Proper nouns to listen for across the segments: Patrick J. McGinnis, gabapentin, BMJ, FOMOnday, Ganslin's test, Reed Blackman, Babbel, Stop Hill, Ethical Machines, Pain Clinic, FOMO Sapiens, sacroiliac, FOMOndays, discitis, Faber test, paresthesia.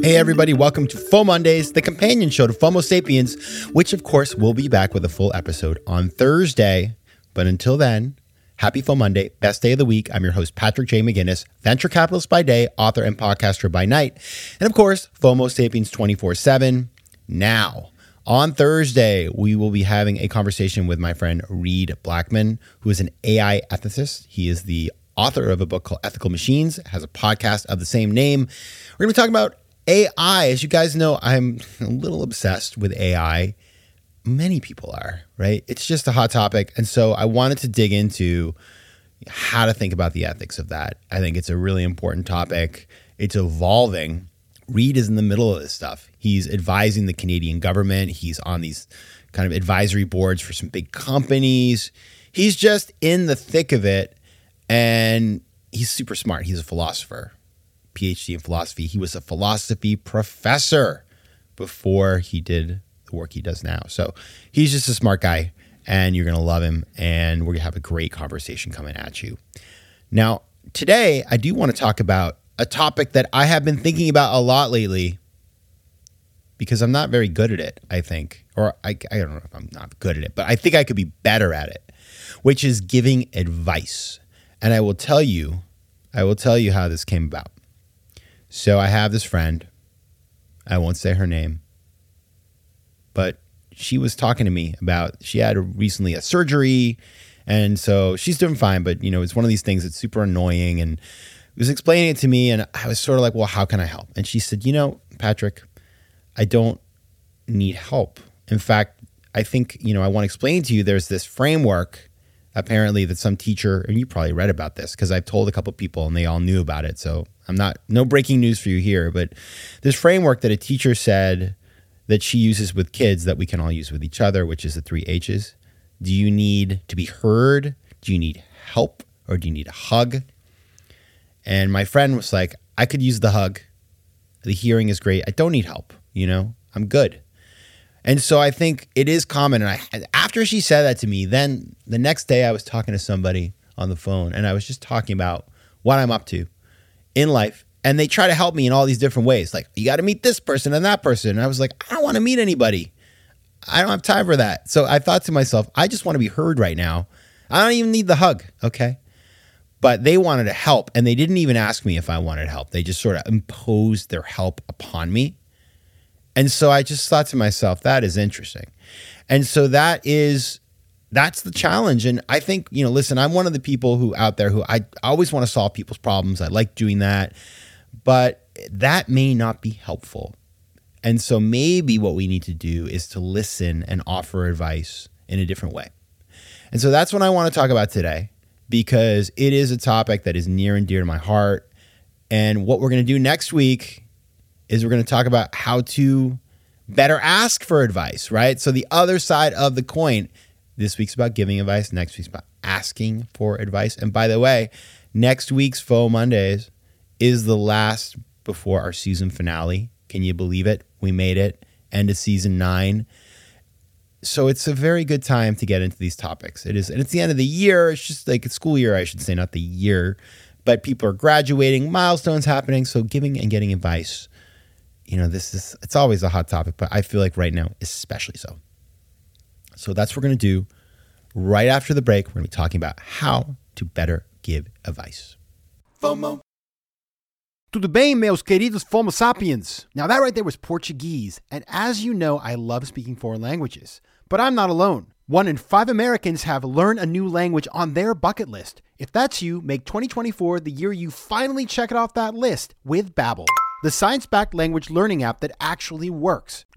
Hey everybody, welcome to FOMOndays, the companion show to FOMO Sapiens, which of course will be back with a full episode on Thursday. But until then, happy FOMOnday, best day of the week. I'm your host, Patrick J. McGinnis, venture capitalist by day, author and podcaster by night. And of course, FOMO Sapiens 24/7. Now, on Thursday, we will be having a conversation with my friend Reed Blackman, who is an AI ethicist. He is the author of a book called Ethical Machines, has a podcast of the same name. We're going to be talking about AI. As you guys know, I'm a little obsessed with AI. Many people are, right? It's just a hot topic. And so I wanted to dig into how to think about the ethics of that. I think it's a really important topic. It's evolving. Reed is in the middle of this stuff. He's advising the Canadian government. He's on these kind of advisory boards for some big companies. He's just in the thick of it. And he's super smart. He's a philosopher. PhD in philosophy. He was a philosophy professor before he did the work he does now. So he's just a smart guy, and you're going to love him, and we're going to have a great conversation coming at you. Now, today, I do want to talk about a topic that I have been thinking about a lot lately because I'm not very good at it, I think. Or I don't know if I'm not good at it, but I think I could be better at it, which is giving advice. And I will tell you how this came about. So I have this friend, I won't say her name, but she was talking to me about, she had recently a surgery, and so she's doing fine, but you know, it's one of these things that's super annoying, and was explaining it to me, and I was sort of like, well, how can I help? And she said, you know, Patrick, I don't need help. In fact, I think, you know, I want to explain to you, there's this framework apparently that some teacher, and you probably read about this because I've told a couple people and they all knew about it, so I'm not, no breaking news for you here, but this framework that a teacher said that she uses with kids that we can all use with each other, which is the 3 H's. Do you need to be heard? Do you need help? Or do you need a hug? And my friend was like, I could use the hug. The hearing is great. I don't need help. You know, I'm good. And so I think it is common. And after she said that to me, then the next day I was talking to somebody on the phone and I was just talking about what I'm up to in life, and they try to help me in all these different ways. Like, you got to meet this person and that person. And I was like, I don't want to meet anybody. I don't have time for that. So I thought to myself, I just want to be heard right now. I don't even need the hug. Okay. But they wanted to help, and they didn't even ask me if I wanted help. They just sort of imposed their help upon me. And so I just thought to myself, that is interesting. And so that's the challenge. And I think, you know, listen, I'm one of the people who out there who I always want to solve people's problems. I like doing that, but that may not be helpful. And so maybe what we need to do is to listen and offer advice in a different way. And so that's what I want to talk about today, because it is a topic that is near and dear to my heart. And what we're going to do next week is we're going to talk about how to better ask for advice, right? So the other side of the coin. This week's about giving advice. Next week's about asking for advice. And by the way, next week's FOMOndays is the last before our season finale. Can you believe it? We made it. End of season 9. So it's a very good time to get into these topics. It is, and it's the end of the year. It's just like a school year, I should say, not the year. But people are graduating, milestones happening. So giving and getting advice, you know, it's always a hot topic, but I feel like right now, especially so. So that's what we're going to do right after the break. We're going to be talking about how to better give advice. FOMO. Tudo bem, meus queridos FOMO Sapiens? Now that right there was Portuguese, and as you know, I love speaking foreign languages. But I'm not alone. 1 in 5 Americans have learned a new language on their bucket list. If that's you, make 2024 the year you finally check it off that list with Babbel, the science-backed language learning app that actually works.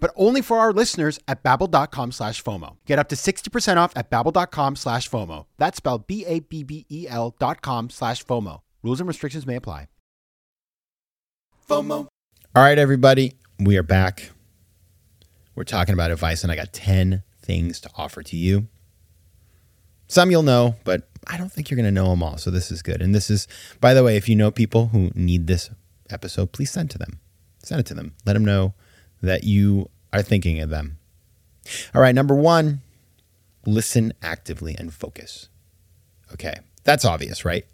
but only for our listeners at babbel.com/FOMO. Get up to 60% off at babbel.com/FOMO. That's spelled BABBEL.com/FOMO. Rules and restrictions may apply. FOMO. All right, everybody, we are back. We're talking about advice, and I got 10 things to offer to you. Some you'll know, but I don't think you're going to know them all, so this is good. And this is, by the way, if you know people who need this episode, please send to them. Send it to them. Let them know that you are thinking of them. All right, number 1, listen actively and focus. Okay, that's obvious, right?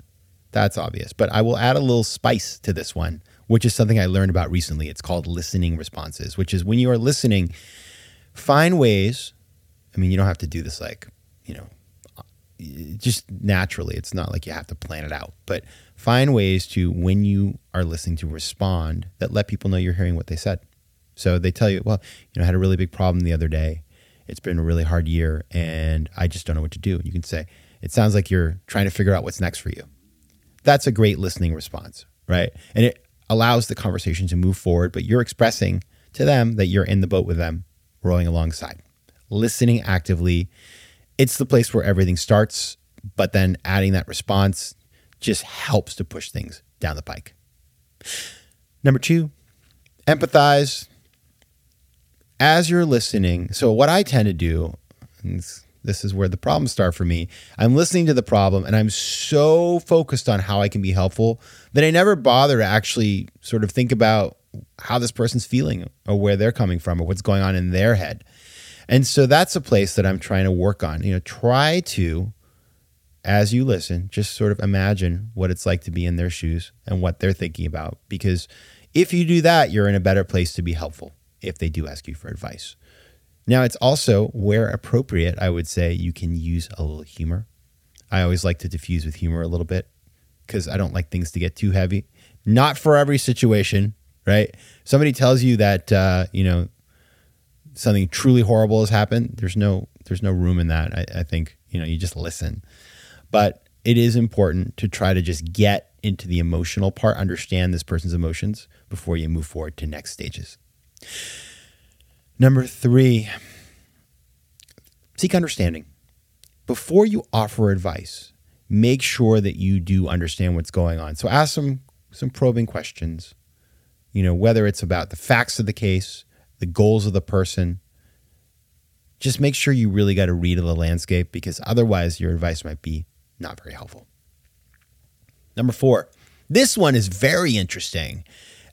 That's obvious, but I will add a little spice to this one, which is something I learned about recently. It's called listening responses, which is when you are listening, find ways. I mean, you don't have to do this like, you know, just naturally. It's not like you have to plan it out, but find ways to, when you are listening, to respond that let people know you're hearing what they said. So they tell you, well, you know, I had a really big problem the other day. It's been a really hard year and I just don't know what to do. You can say, it sounds like you're trying to figure out what's next for you. That's a great listening response, right? And it allows the conversation to move forward, but you're expressing to them that you're in the boat with them, rowing alongside. Listening actively, it's the place where everything starts, but then adding that response just helps to push things down the pike. Number 2, empathize. As you're listening, so what I tend to do, and this is where the problems start for me, I'm listening to the problem and I'm so focused on how I can be helpful that I never bother to actually sort of think about how this person's feeling or where they're coming from or what's going on in their head. And so that's a place that I'm trying to work on. You know, try to, as you listen, just sort of imagine what it's like to be in their shoes and what they're thinking about. Because if you do that, you're in a better place to be helpful if they do ask you for advice. Now, it's also where appropriate, I would say you can use a little humor. I always like to diffuse with humor a little bit because I don't like things to get too heavy. Not for every situation, right? Somebody tells you that, you know, something truly horrible has happened. There's no room in that. I think, you know, you just listen. But it is important to try to just get into the emotional part, understand this person's emotions before you move forward to next stages. Number 3, seek understanding. Before you offer advice, make sure that you do understand what's going on. So ask some probing questions, you know, whether it's about the facts of the case, the goals of the person. Just make sure you really got a read of the landscape because otherwise your advice might be not very helpful. Number 4, this one is very interesting.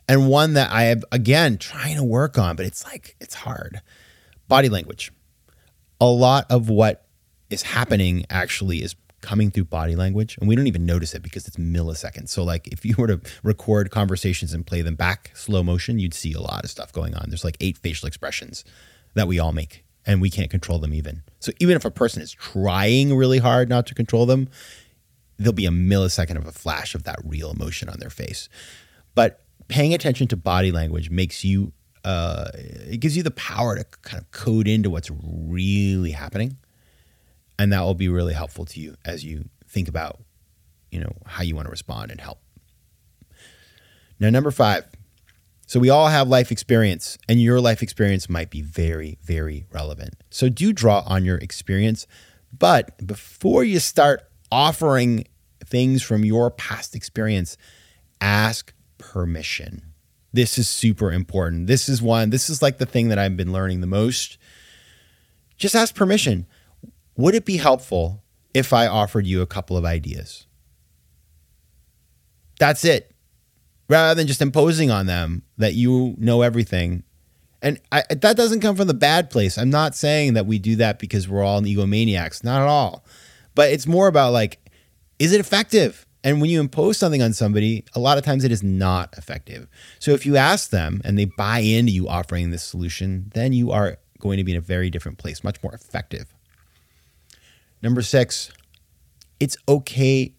And one that I am, again, trying to work on, but it's like, it's hard. Body language. A lot of what is happening actually is coming through body language. And we don't even notice it because it's milliseconds. So like if you were to record conversations and play them back slow motion, you'd see a lot of stuff going on. There's like 8 facial expressions that we all make and we can't control them even. So even if a person is trying really hard not to control them, there'll be a millisecond of a flash of that real emotion on their face. But paying attention to body language makes you, it gives you the power to kind of code into what's really happening. And that will be really helpful to you as you think about, you know, how you want to respond and help. Now, number 5. So we all have life experience and your life experience might be very, very relevant. So do draw on your experience, but before you start offering things from your past experience, ask permission. This is super important. This is like the thing that I've been learning the most. Just ask permission. Would it be helpful if I offered you a couple of ideas? That's it. Rather than just imposing on them that you know everything. And that doesn't come from the bad place. I'm not saying that we do that because we're all egomaniacs. Not at all. But it's more about like, is it effective? And when you impose something on somebody, a lot of times it is not effective. So if you ask them and they buy into you offering this solution, then you are going to be in a very different place, much more effective. Number 6, it's okay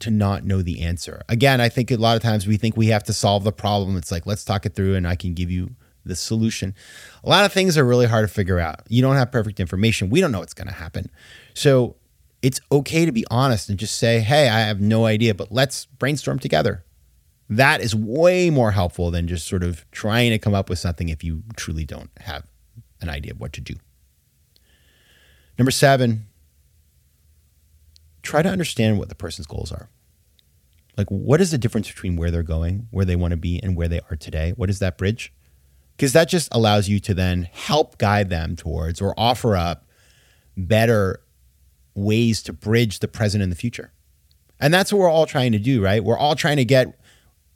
to not know the answer. Again, I think a lot of times we think we have to solve the problem. It's like, let's talk it through and I can give you the solution. A lot of things are really hard to figure out. You don't have perfect information. We don't know what's going to happen. So it's okay to be honest and just say, hey, I have no idea, but let's brainstorm together. That is way more helpful than just sort of trying to come up with something if you truly don't have an idea of what to do. Number 7, try to understand what the person's goals are. Like, what is the difference between where they're going, where they want to be, and where they are today? What is that bridge? Because that just allows you to then help guide them towards or offer up better ways to bridge the present and the future. And that's what we're all trying to do, right? We're all trying to get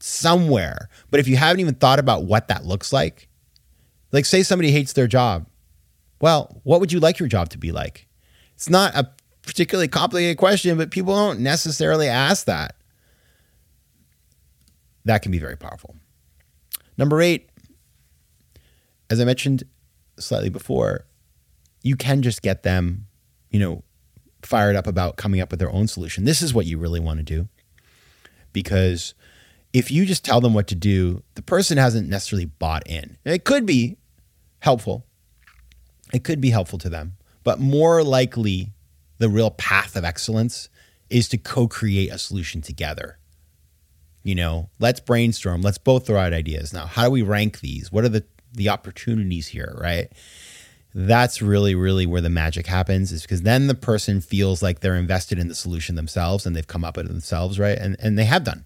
somewhere. But if you haven't even thought about what that looks like say somebody hates their job. Well, what would you like your job to be like? It's not a particularly complicated question, but people don't necessarily ask that. That can be very powerful. Number 8, as I mentioned slightly before, you can just get them, fired up about coming up with their own solution. This is what you really want to do. Because if you just tell them what to do, the person hasn't necessarily bought in. It could be helpful. It could be helpful to them. But more likely, the real path of excellence is to co-create a solution together. Let's brainstorm. Let's both throw out ideas. Now, how do we rank these? What are the opportunities here, right? That's really, really where the magic happens, is because then the person feels like they're invested in the solution themselves and they've come up with it themselves, right? And they have done.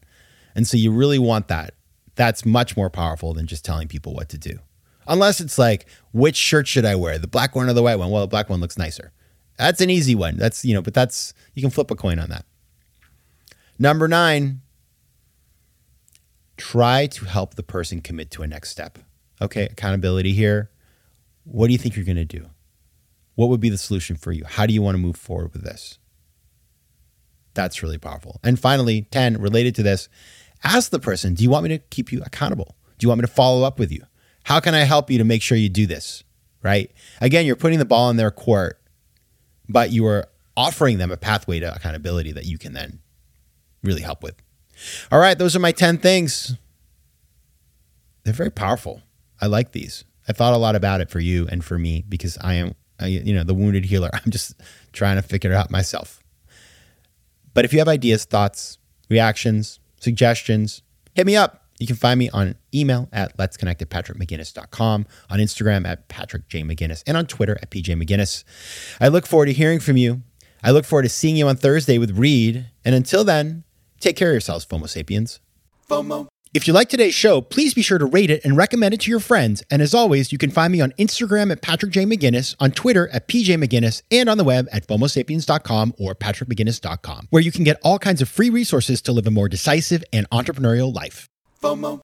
And so you really want that. That's much more powerful than just telling people what to do. Unless it's like, which shirt should I wear? The black one or the white one? Well, the black one looks nicer. That's an easy one. That's, but that's, you can flip a coin on that. Number 9, try to help the person commit to a next step. Okay, accountability here. What do you think you're going to do? What would be the solution for you? How do you want to move forward with this? That's really powerful. And finally, 10, related to this, ask the person, do you want me to keep you accountable? Do you want me to follow up with you? How can I help you to make sure you do this, right? Again, you're putting the ball in their court, but you are offering them a pathway to accountability that you can then really help with. All right, those are my 10 things. They're very powerful. I like these. I thought a lot about it for you and for me, because I am the wounded healer. I'm just trying to figure it out myself. But if you have ideas, thoughts, reactions, suggestions, hit me up. You can find me on email at letsconnect@patrickmcginnis.com, on Instagram at Patrick J. McGinnis, and on Twitter at PJ McGinnis. I look forward to hearing from you. I look forward to seeing you on Thursday with Reed. And until then, take care of yourselves, FOMO Sapiens. FOMO. If you like today's show, please be sure to rate it and recommend it to your friends. And as always, you can find me on Instagram at Patrick J. McGinnis, on Twitter at PJ McGinnis, and on the web at FOMOsapiens.com or PatrickMcGinnis.com, where you can get all kinds of free resources to live a more decisive and entrepreneurial life. FOMO.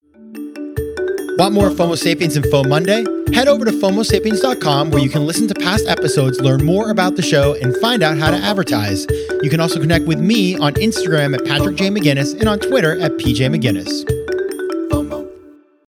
Want more FOMO Sapiens and FOMOnday? Head over to FOMOsapiens.com, where you can listen to past episodes, learn more about the show, and find out how to advertise. You can also connect with me on Instagram at Patrick J. McGinnis and on Twitter at PJ McGinnis.